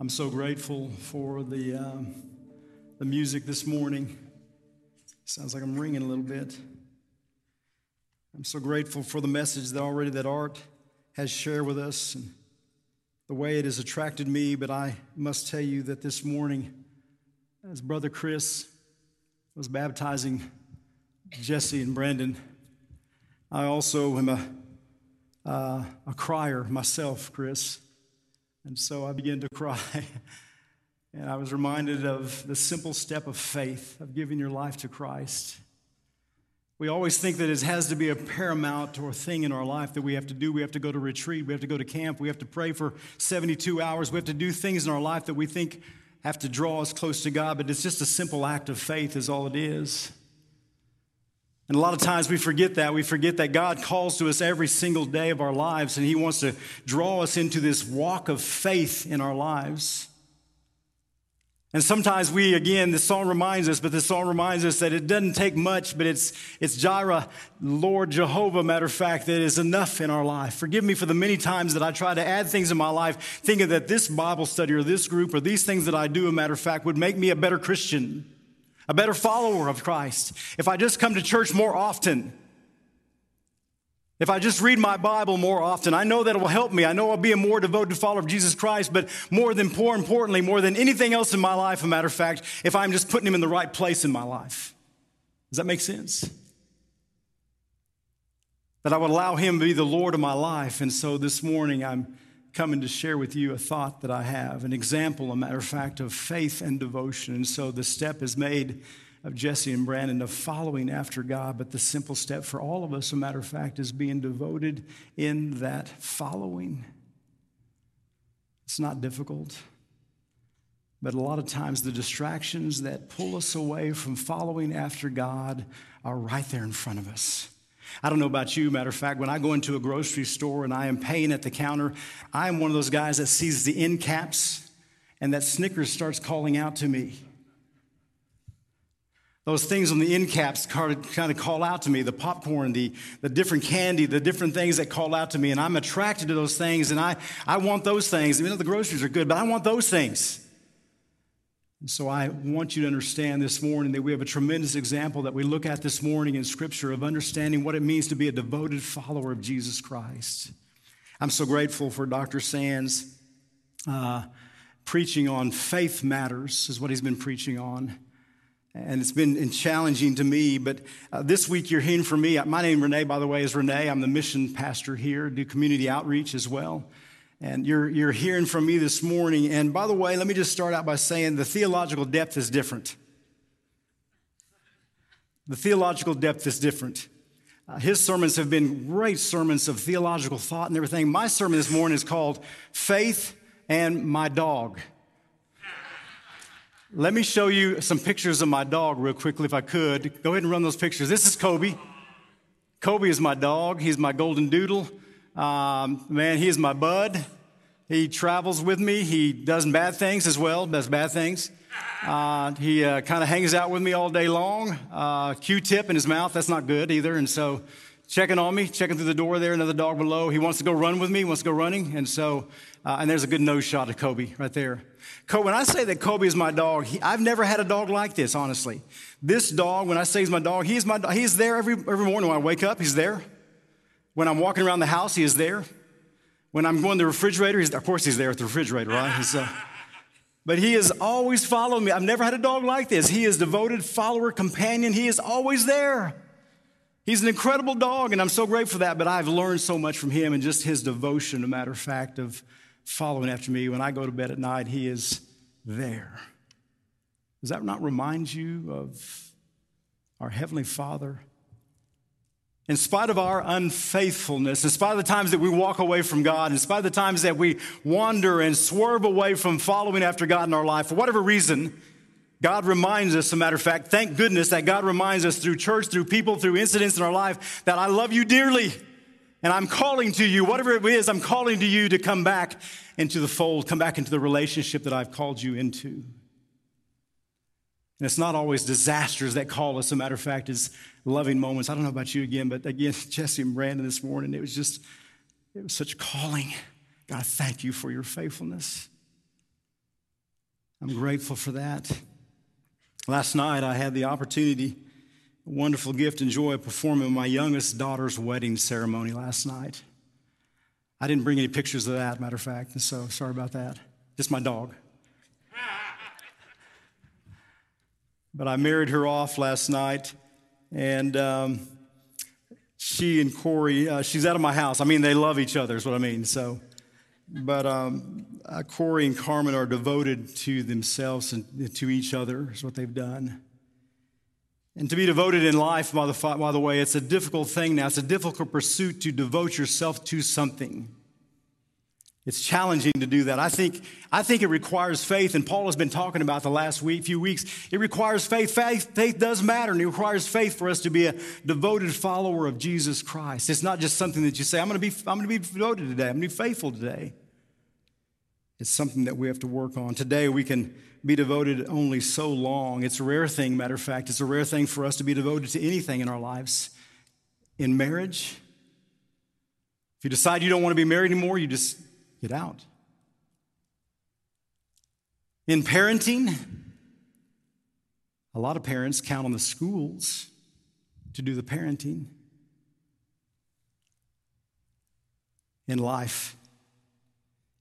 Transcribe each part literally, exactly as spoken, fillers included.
I'm so grateful for the um, the music this morning. Sounds like I'm ringing a little bit. I'm so grateful for the message that already that Art has shared with us and the way it has attracted me. But I must tell you that this morning, as Brother Chris was baptizing Jesse and Brandon, I also am a uh, a crier myself, Chris. And so I began to cry, and I was reminded of the simple step of faith, of giving your life to Christ. We always think that it has to be a paramount or thing in our life that we have to do. We have to go to retreat. We have to go to camp. We have to pray for seventy-two hours. We have to do things in our life that we think have to draw us close to God, but it's just a simple act of faith is all it is. And a lot of times we forget that. We forget that God calls to us every single day of our lives, and He wants to draw us into this walk of faith in our lives. And sometimes we, again, this song reminds us, but this song reminds us that it doesn't take much, but it's it's Jireh, Lord Jehovah, matter of fact, that is enough in our life. Forgive me for the many times that I try to add things in my life, thinking that this Bible study or this group or these things that I do, a matter of fact, would make me a better Christian, a better follower of Christ. If I just come to church more often, if I just read my Bible more often, I know that it will help me. I know I'll be a more devoted follower of Jesus Christ, but more than, more importantly, more than anything else in my life, a matter of fact, if I'm just putting Him in the right place in my life. Does that make sense? That I would allow Him to be the Lord of my life. And so this morning, I'm coming to share with you a thought that I have, an example, a matter of fact, of faith and devotion. And so the step is made of Jesse and Brandon of following after God, but the simple step for all of us, a matter of fact, is being devoted in that following. It's not difficult, but a lot of times the distractions that pull us away from following after God are right there in front of us. I don't know about you, matter of fact, when I go into a grocery store and I am paying at the counter, I am one of those guys that sees the end caps and that Snickers starts calling out to me. Those things on the end caps kind of call out to me, the popcorn, the, the different candy, the different things that call out to me, and I'm attracted to those things, and I, I want those things. Even though the groceries are good, but I want those things. And so I want you to understand this morning that we have a tremendous example that we look at this morning in Scripture of understanding what it means to be a devoted follower of Jesus Christ. I'm so grateful for Doctor Sands uh, preaching on faith matters is what he's been preaching on. And it's been challenging to me, but uh, this week you're hearing from me. My name, Renee, by the way, is Renee. I'm the mission pastor here, do community outreach as well. And you're you're hearing from me this morning. And by the way, let me just start out by saying the theological depth is different. The theological depth is different. Uh, his sermons have been great sermons of theological thought and everything. My sermon this morning is called Faith and My Dog. Let me show you some pictures of my dog real quickly if I could. Go ahead and run those pictures. This is Kobe. Kobe is my dog. He's my golden doodle. Um, man, he is my bud. He travels with me. He does bad things as well, does bad things. Uh, he uh, kind of hangs out with me all day long. Uh, Q-tip in his mouth, that's not good either. And so checking on me, checking through the door there, another dog below. He wants to go run with me, wants to go running. And so, uh, and there's a good nose shot of Kobe right there. Kobe, when I say that Kobe is my dog, he, I've never had a dog like this, honestly. This dog, when I say he's my dog, he is my dog. He's there every, every morning when I wake up, he's there. When I'm walking around the house, he is there. When I'm going to the refrigerator, he's, of course he's there at the refrigerator, right? Uh, but he has always followed me. I've never had a dog like this. He is devoted, follower, companion. He is always there. He's an incredible dog, and I'm so grateful for that, but I've learned so much from him and just his devotion, a matter of fact, of following after me. When I go to bed at night, he is there. Does that not remind you of our Heavenly Father? In spite of our unfaithfulness, in spite of the times that we walk away from God, in spite of the times that we wander and swerve away from following after God in our life, for whatever reason, God reminds us, as a matter of fact, thank goodness that God reminds us through church, through people, through incidents in our life, that I love you dearly, and I'm calling to you, whatever it is, I'm calling to you to come back into the fold, come back into the relationship that I've called you into. And it's not always disasters that call us, as a matter of fact, it's loving moments. I don't know about you again, but again, Jesse and Brandon this morning, it was just, it was such calling. God, thank you for your faithfulness. I'm grateful for that. Last night, I had the opportunity, a wonderful gift and joy, of performing my youngest daughter's wedding ceremony last night. I didn't bring any pictures of that, matter of fact, and so sorry about that. Just my dog. But I married her off last night, and um, she and Corey, uh, she's out of my house. I mean, they love each other is what I mean. So, but um, uh, Corey and Carmen are devoted to themselves and to each other is what they've done. And to be devoted in life, by the, by the way, it's a difficult thing now. It's a difficult pursuit to devote yourself to something. It's challenging to do that. I think, I think it requires faith, and Paul has been talking about the last week, few weeks. It requires faith. Faith, faith does matter, and it requires faith for us to be a devoted follower of Jesus Christ. It's not just something that you say, I'm going to be, I'm going to be devoted today. I'm going to be faithful today. It's something that we have to work on. Today, we can be devoted only so long. It's a rare thing, matter of fact. It's a rare thing for us to be devoted to anything in our lives. In marriage, if you decide you don't want to be married anymore, you just get out. In parenting, a lot of parents count on the schools to do the parenting. In life,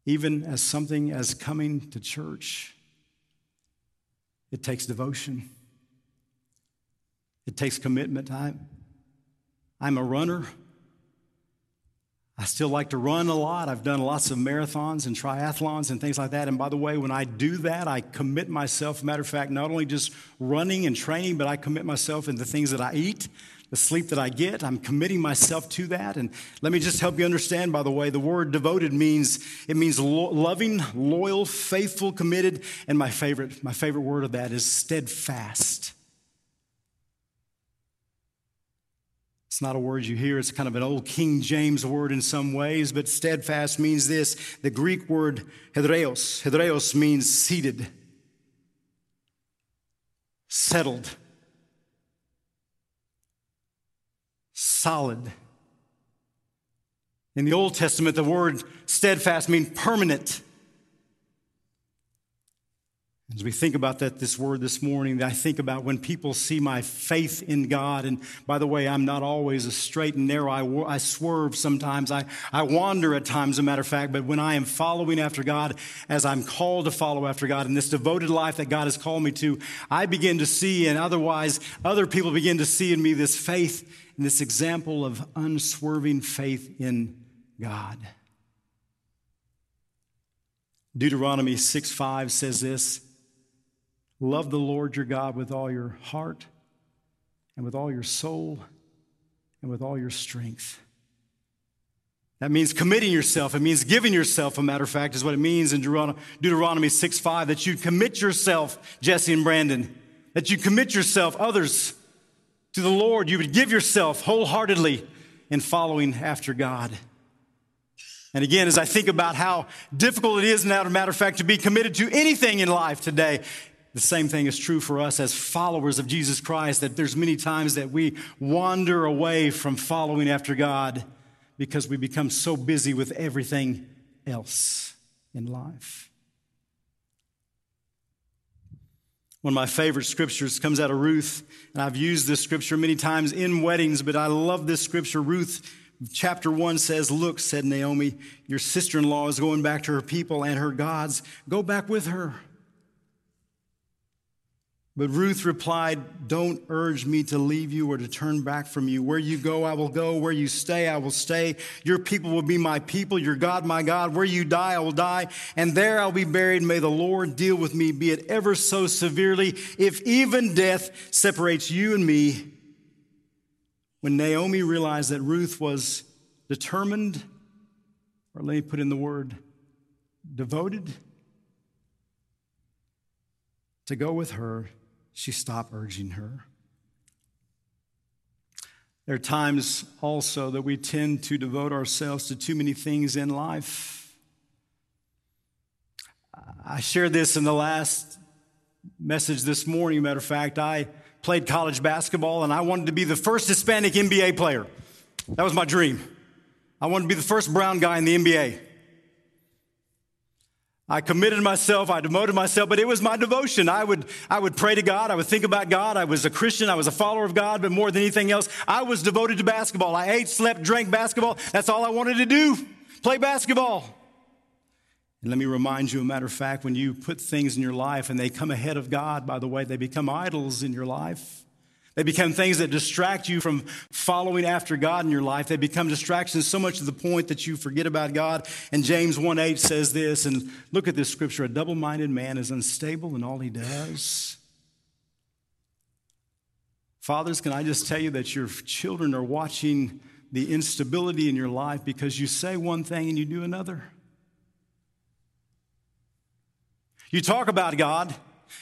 even as something as coming to church, it takes devotion. It takes commitment. I, I'm a runner. I still like to run a lot. I've done lots of marathons and triathlons and things like that. And by the way, when I do that, I commit myself, matter of fact, not only just running and training, but I commit myself in the things that I eat, the sleep that I get. I'm committing myself to that. And let me just help you understand, by the way, the word devoted means, it means lo- loving, loyal, faithful, committed. And my favorite, my favorite word of that is steadfast. It's not a word you hear. It's kind of an old King James word in some ways, but steadfast means this. The Greek word Hedraos. Hedraos means seated, settled, solid. In the Old Testament, the word steadfast means permanent. As we think about that, this word this morning, I think about when people see my faith in God. And by the way, I'm not always a straight and narrow. I, I swerve sometimes. I, I wander at times, as a matter of fact. But when I am following after God, as I'm called to follow after God in this devoted life that God has called me to, I begin to see, and otherwise other people begin to see in me this faith and this example of unswerving faith in God. Deuteronomy six five says this. Love the Lord your God with all your heart and with all your soul and with all your strength. That means committing yourself. It means giving yourself, a matter of fact, is what it means in Deuteronomy six five, that you commit yourself, Jesse and Brandon, that you commit yourself, others, to the Lord. You would give yourself wholeheartedly in following after God. And again, as I think about how difficult it is now, as a matter of fact, to be committed to anything in life today, the same thing is true for us as followers of Jesus Christ, that there's many times that we wander away from following after God because we become so busy with everything else in life. One of my favorite scriptures comes out of Ruth, and I've used this scripture many times in weddings, but I love this scripture. Ruth chapter one says, "Look," said Naomi, "your sister-in-law is going back to her people and her gods. Go back with her." But Ruth replied, "Don't urge me to leave you or to turn back from you. Where you go, I will go. Where you stay, I will stay. Your people will be my people, your God, my God. Where you die, I will die, and there I will be buried. May the Lord deal with me, be it ever so severely, if even death separates you and me." When Naomi realized that Ruth was determined, or let me put in the word, devoted, to go with her, she stopped urging her. There are times also that we tend to devote ourselves to too many things in life. I shared this in the last message this morning. Matter of fact, I played college basketball, and I wanted to be the first Hispanic N B A player. That was my dream. I wanted to be the first brown guy in the N B A. I committed myself, I devoted myself, but it was my devotion. I would, I would pray to God, I would think about God, I was a Christian, I was a follower of God, but more than anything else, I was devoted to basketball. I ate, slept, drank basketball. That's all I wanted to do, play basketball. And let me remind you, a matter of fact, when you put things in your life and they come ahead of God, by the way, they become idols in your life. They become things that distract you from following after God in your life. They become distractions so much to the point that you forget about God. And James one eight says this, and look at this scripture, a double-minded man is unstable in all he does. Fathers, can I just tell you that your children are watching the instability in your life because you say one thing and you do another. You talk about God.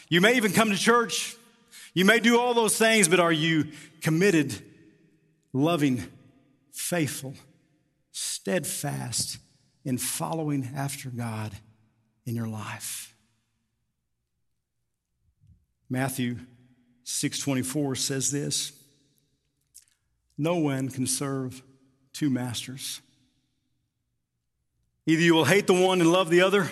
You may even come to church. You may do all those things, but are you committed, loving, faithful, steadfast in following after God in your life? Matthew six twenty-four says this, no one can serve two masters. Either you will hate the one and love the other,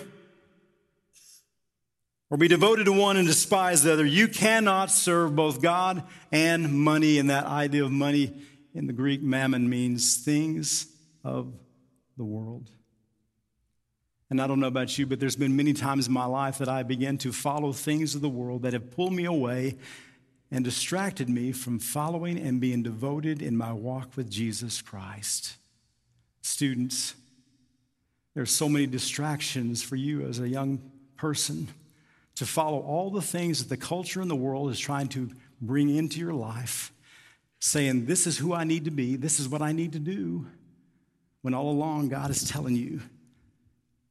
or be devoted to one and despise the other. You cannot serve both God and money. And that idea of money in the Greek, mammon, means things of the world. And I don't know about you, but there's been many times in my life that I began to follow things of the world that have pulled me away and distracted me from following and being devoted in my walk with Jesus Christ. Students, there are so many distractions for you as a young person to follow all the things that the culture in the world is trying to bring into your life, saying, this is who I need to be, this is what I need to do, when all along God is telling you,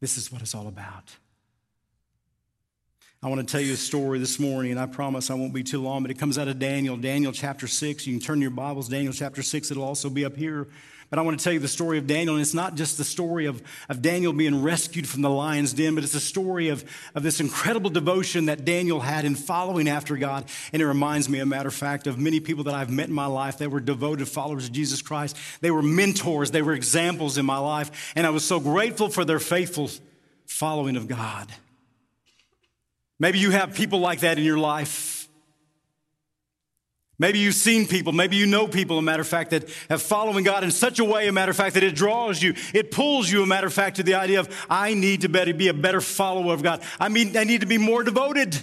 this is what it's all about. I want to tell you a story this morning, and I promise I won't be too long, but it comes out of Daniel, Daniel chapter six. You can turn your Bibles, Daniel chapter six. It'll also be up here. But I want to tell you the story of Daniel, and it's not just the story of, of Daniel being rescued from the lion's den, but it's a story of, of this incredible devotion that Daniel had in following after God. And it reminds me, a matter of fact, of many people that I've met in my life that were devoted followers of Jesus Christ. They were mentors. They were examples in my life, and I was so grateful for their faithful following of God. Maybe you have people like that in your life. Maybe you've seen people, maybe you know people, a matter of fact, that have following God in such a way, a matter of fact, that it draws you, it pulls you, a matter of fact, to the idea of, I need to be a better follower of God. I mean, I need to be more devoted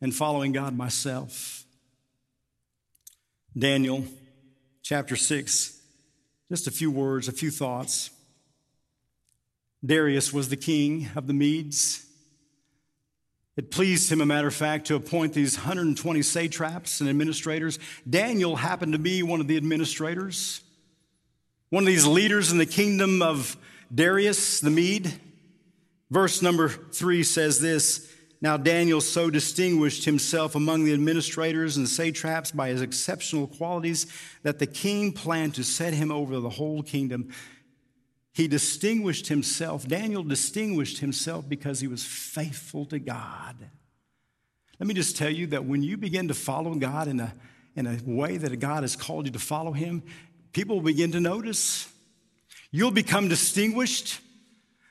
in following God myself. Daniel chapter six, just a few words, a few thoughts. Darius was the king of the Medes. It pleased him, a matter of fact, to appoint these one hundred twenty satraps and administrators. Daniel happened to be one of the administrators, one of these leaders in the kingdom of Darius the Mede. Verse number three says this, now Daniel so distinguished himself among the administrators and satraps by his exceptional qualities that the king planned to set him over the whole kingdom. He distinguished himself. Daniel distinguished himself because he was faithful to God. Let me just tell you that when you begin to follow God in a, in a way that God has called you to follow him, people will begin to notice. You'll become distinguished.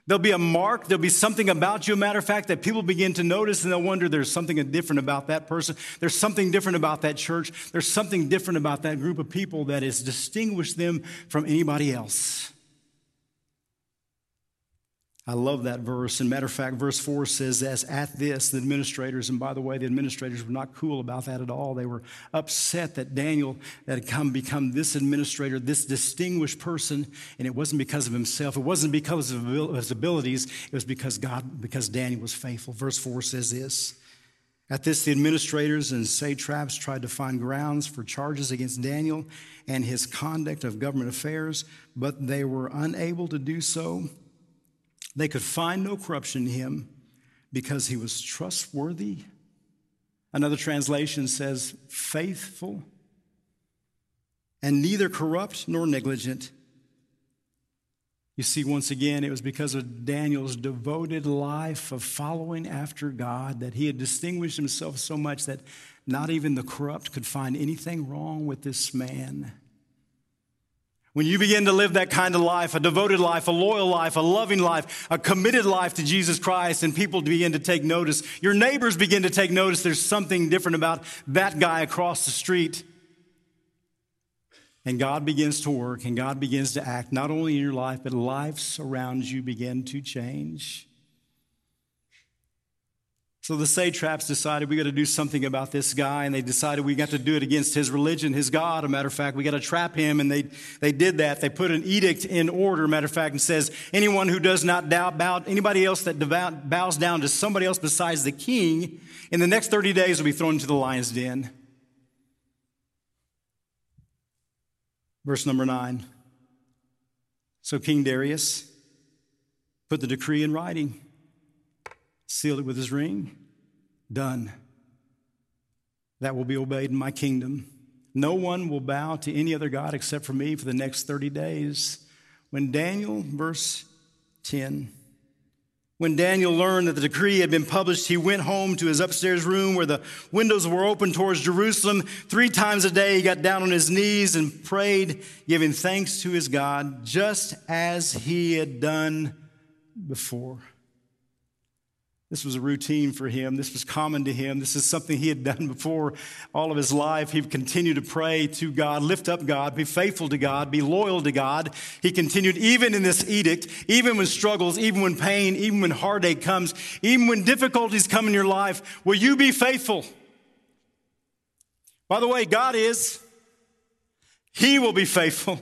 There'll be a mark. There'll be something about you, a matter of fact, that people begin to notice, and they'll wonder, there's something different about that person. There's something different about that church. There's something different about that group of people that has distinguished them from anybody else. I love that verse. And matter of fact, verse four says, as at this, the administrators, and by the way, the administrators were not cool about that at all. They were upset that Daniel had come become this administrator, this distinguished person, and it wasn't because of himself. It wasn't because of his abilities. It was because God, because Daniel was faithful. Verse four says this, at this, the administrators and satraps tried to find grounds for charges against Daniel and his conduct of government affairs, but they were unable to do so. They could find no corruption in him because he was trustworthy. Another translation says faithful and neither corrupt nor negligent. You see, once again, it was because of Daniel's devoted life of following after God that he had distinguished himself so much that not even the corrupt could find anything wrong with this man. When you begin to live that kind of life, a devoted life, a loyal life, a loving life, a committed life to Jesus Christ, and people begin to take notice, your neighbors begin to take notice there's something different about that guy across the street. And God begins to work, and God begins to act, not only in your life, but lives around you begin to change. So the satraps decided we got to do something about this guy, and they decided we got to do it against his religion, his God. As a matter of fact, we got to trap him, and they, they did that. They put an edict in order, matter of fact, and says, anyone who does not bow, anybody else that bows down to somebody else besides the king, in the next thirty days will be thrown into the lion's den. Verse number nine. So King Darius put the decree in writing, sealed it with his ring, done. That will be obeyed in my kingdom. No one will bow to any other god except for me for the next thirty days. When Daniel, verse ten, when Daniel learned that the decree had been published, he went home to his upstairs room where the windows were open towards Jerusalem. Three times a day he got down on his knees and prayed, giving thanks to his God, just as he had done before. This was a routine for him. This was common to him. This is something he had done before all of his life. He continued to pray to God, lift up God, be faithful to God, be loyal to God. He continued even in this edict, even when struggles, even when pain, even when heartache comes, even when difficulties come in your life, will you be faithful? By the way, God is. He will be faithful,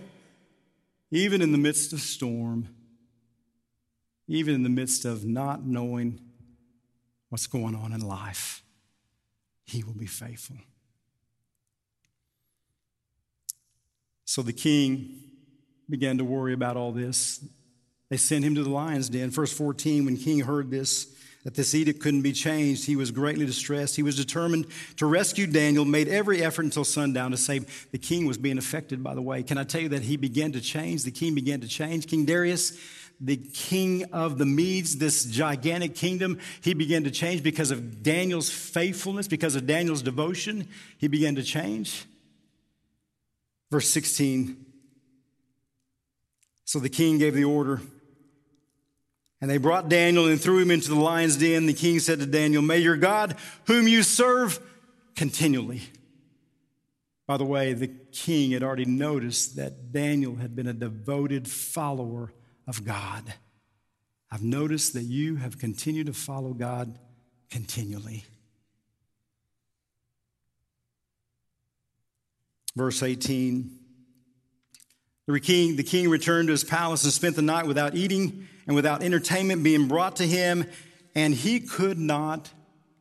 even in the midst of storm, even in the midst of not knowing what's going on in life. He will be faithful. So the king began to worry about all this. They sent him to the lion's den. Verse fourteen, when king heard this, that this edict couldn't be changed, he was greatly distressed. He was determined to rescue Daniel, made every effort until sundown to save him. The king was being affected, by the way. Can I tell you that he began to change? The king began to change. King Darius, the king of the Medes, this gigantic kingdom, he began to change because of Daniel's faithfulness, because of Daniel's devotion. He began to change. Verse sixteen, so the king gave the order, and they brought Daniel and threw him into the lion's den. The king said to Daniel, may your God, whom you serve continually. By the way, the king had already noticed that Daniel had been a devoted follower of God. I've noticed that you have continued to follow God continually. Verse eighteen, the king, the king returned to his palace and spent the night without eating and without entertainment being brought to him, and he could not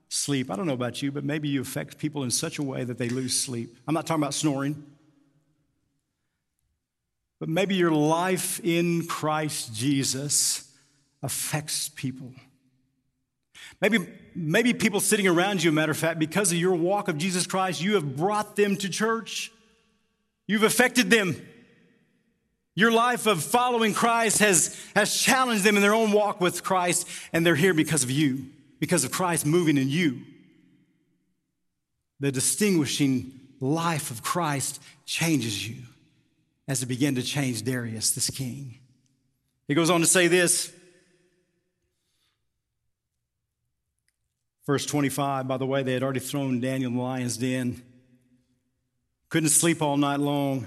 sleep. I don't know about you, but maybe you affect people in such a way that they lose sleep. I'm not talking about snoring. But maybe your life in Christ Jesus affects people. Maybe, maybe people sitting around you, matter of fact, because of your walk of Jesus Christ, you have brought them to church. You've affected them. Your life of following Christ has, has challenged them in their own walk with Christ, and they're here because of you, because of Christ moving in you. The distinguishing life of Christ changes you, as it began to change Darius, this king. He goes on to say this. Verse twenty-five, by the way, they had already thrown Daniel in the lion's den. Couldn't sleep all night long.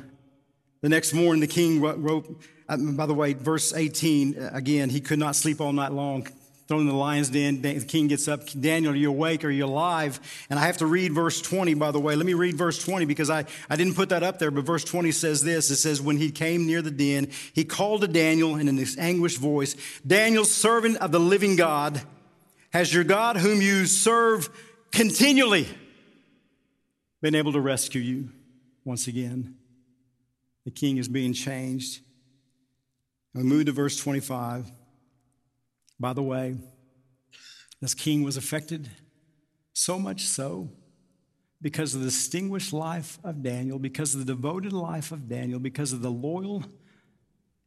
The next morning, the king wrote, by the way, verse eighteen, again, he could not sleep all night long. Thrown in the lion's den, the king gets up. Daniel, are you awake? Are you alive? And I have to read verse twenty, by the way. Let me read verse twenty because I, I didn't put that up there, but verse twenty says this. It says, when he came near the den, he called to Daniel and in this anguished voice, Daniel, servant of the living God, has your God whom you serve continually been able to rescue you? Once again, the king is being changed. We move to verse twenty-five. By the way, this king was affected so much so because of the distinguished life of Daniel, because of the devoted life of Daniel, because of the loyal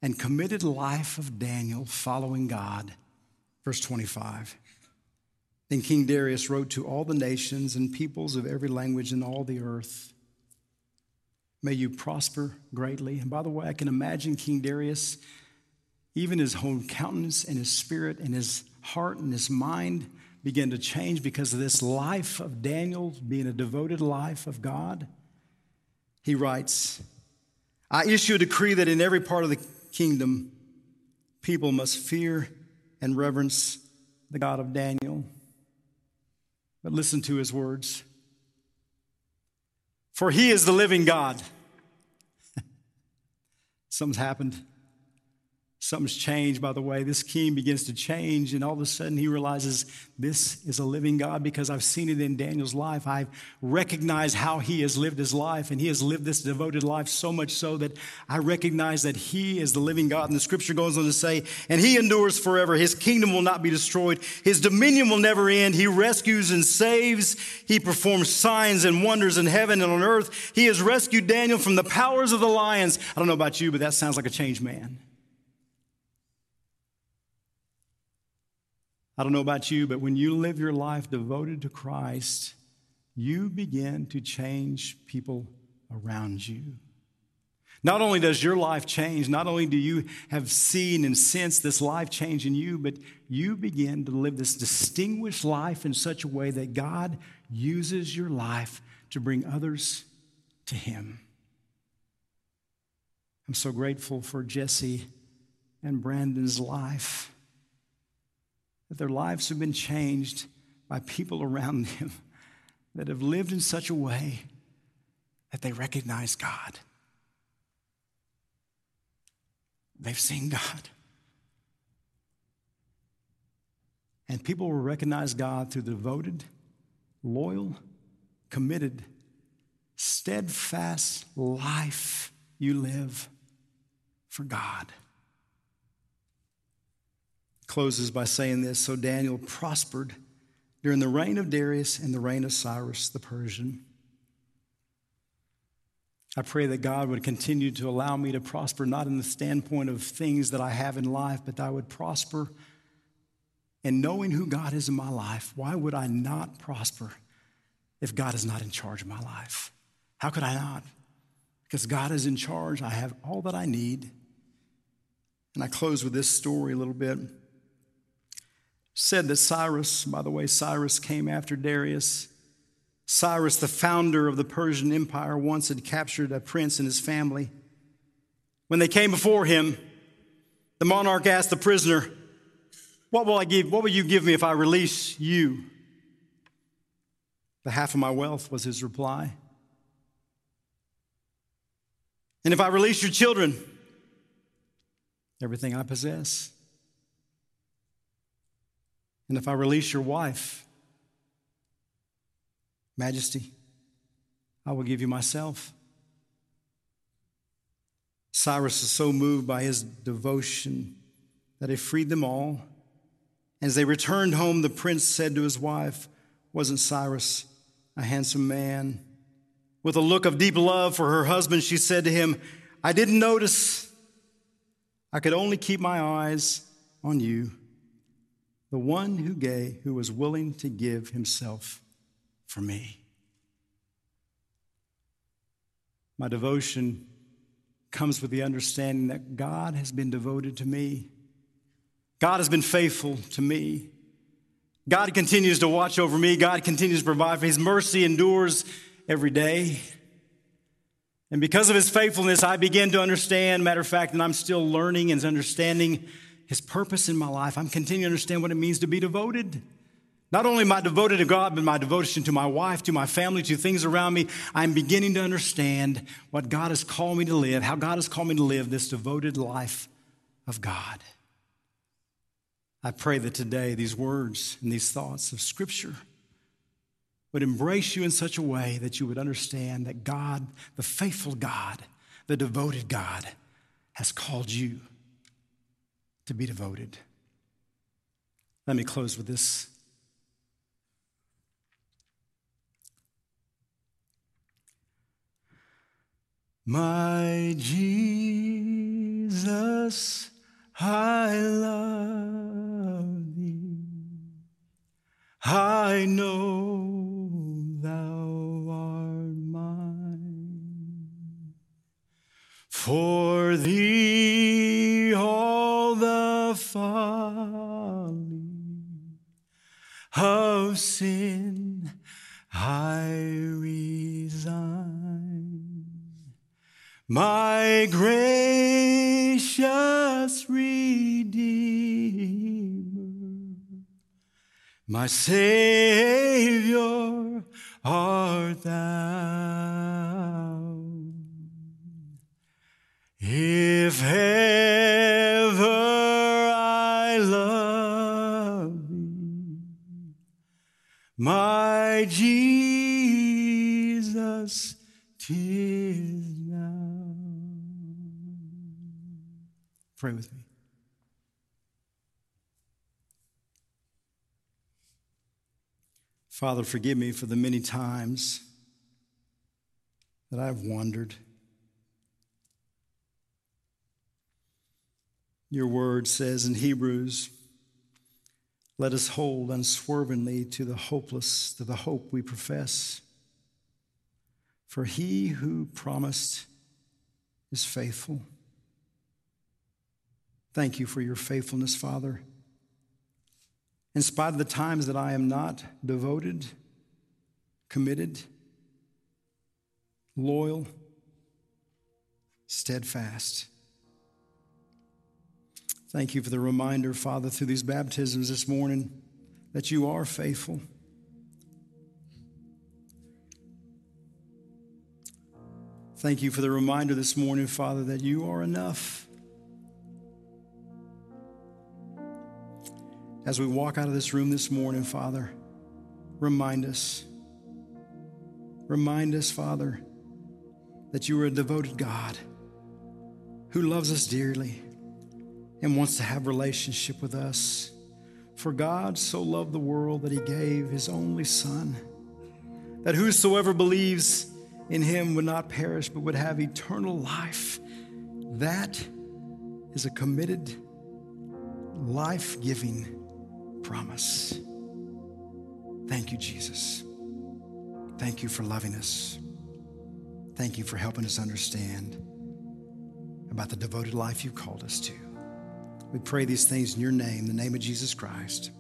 and committed life of Daniel following God. Verse twenty-five, then King Darius wrote to all the nations and peoples of every language in all the earth, May you prosper greatly. And by the way, I can imagine King Darius, even his whole countenance and his spirit and his heart and his mind began to change because of this life of Daniel being a devoted life of God. He writes, I issue a decree that in every part of the kingdom, people must fear and reverence the God of Daniel. But listen to his words. For he is the living God. Something's happened. Something's changed, by the way. This king begins to change, and all of a sudden he realizes this is a living God because I've seen it in Daniel's life. I've recognized how he has lived his life, and he has lived this devoted life so much so that I recognize that he is the living God. And the scripture goes on to say, and he endures forever. His kingdom will not be destroyed. His dominion will never end. He rescues and saves. He performs signs and wonders in heaven and on earth. He has rescued Daniel from the powers of the lions. I don't know about you, but that sounds like a changed man. I don't know about you, but when you live your life devoted to Christ, you begin to change people around you. Not only does your life change, not only do you have seen and sensed this life change in you, but you begin to live this distinguished life in such a way that God uses your life to bring others to Him. I'm so grateful for Jesse and Brandon's life, that their lives have been changed by people around them that have lived in such a way that they recognize God. They've seen God. And people will recognize God through the devoted, loyal, committed, steadfast life you live for God. Closes by saying this, so Daniel prospered during the reign of Darius and the reign of Cyrus the Persian. I pray that God would continue to allow me to prosper, not in the standpoint of things that I have in life, but that I would prosper in knowing who God is in my life. Why would I not prosper if God is not in charge of my life? How could I not? Because God is in charge. I have all that I need. And I close with this story a little bit. Said that Cyrus, by the way, Cyrus came after Darius. Cyrus, the founder of the Persian Empire, once had captured a prince and his family. When they came before him, the monarch asked the prisoner, What will I give? What will you give me if I release you? The half of my wealth was his reply. And if I release your children, everything I possess. And if I release your wife, Majesty, I will give you myself. Cyrus is so moved by his devotion that he freed them all. As they returned home, the prince said to his wife, Wasn't Cyrus a handsome man? With a look of deep love for her husband, she said to him, I didn't notice. I could only keep my eyes on you, the one who gave, who was willing to give himself for me. My devotion comes with the understanding that God has been devoted to me. God has been faithful to me. God continues to watch over me. God continues to provide for me. His mercy endures every day. And because of his faithfulness, I begin to understand, matter of fact, and I'm still learning and understanding his purpose in my life. I'm continuing to understand what it means to be devoted. Not only am I devoted to God, but my devotion to my wife, to my family, to things around me. I'm beginning to understand what God has called me to live, how God has called me to live this devoted life of God. I pray that today these words and these thoughts of Scripture would embrace you in such a way that you would understand that God, the faithful God, the devoted God, has called you to be devoted. Let me close with this. My Jesus, I love thee. I know thou art mine. For thee all the folly of sin I resign, my gracious Redeemer, my Savior art thou. If ever I love thee, my Jesus, 'tis now. Pray with me. Father, forgive me for the many times that I've wandered. Your word says in Hebrews, let us hold unswervingly to the hopeless, to the hope we profess. For he who promised is faithful. Thank you for your faithfulness, Father. In spite of the times that I am not devoted, committed, loyal, steadfast. Thank you for the reminder, Father, through these baptisms this morning that you are faithful. Thank you for the reminder this morning, Father, that you are enough. As we walk out of this room this morning, Father, remind us. Remind us, Father, that you are a devoted God who loves us dearly and wants to have relationship with us. For God so loved the world that he gave his only Son, that whosoever believes in him would not perish, but would have eternal life. That is a committed, life-giving promise. Thank you, Jesus. Thank you for loving us. Thank you for helping us understand about the devoted life you've called us to. We pray these things in your name, the name of Jesus Christ.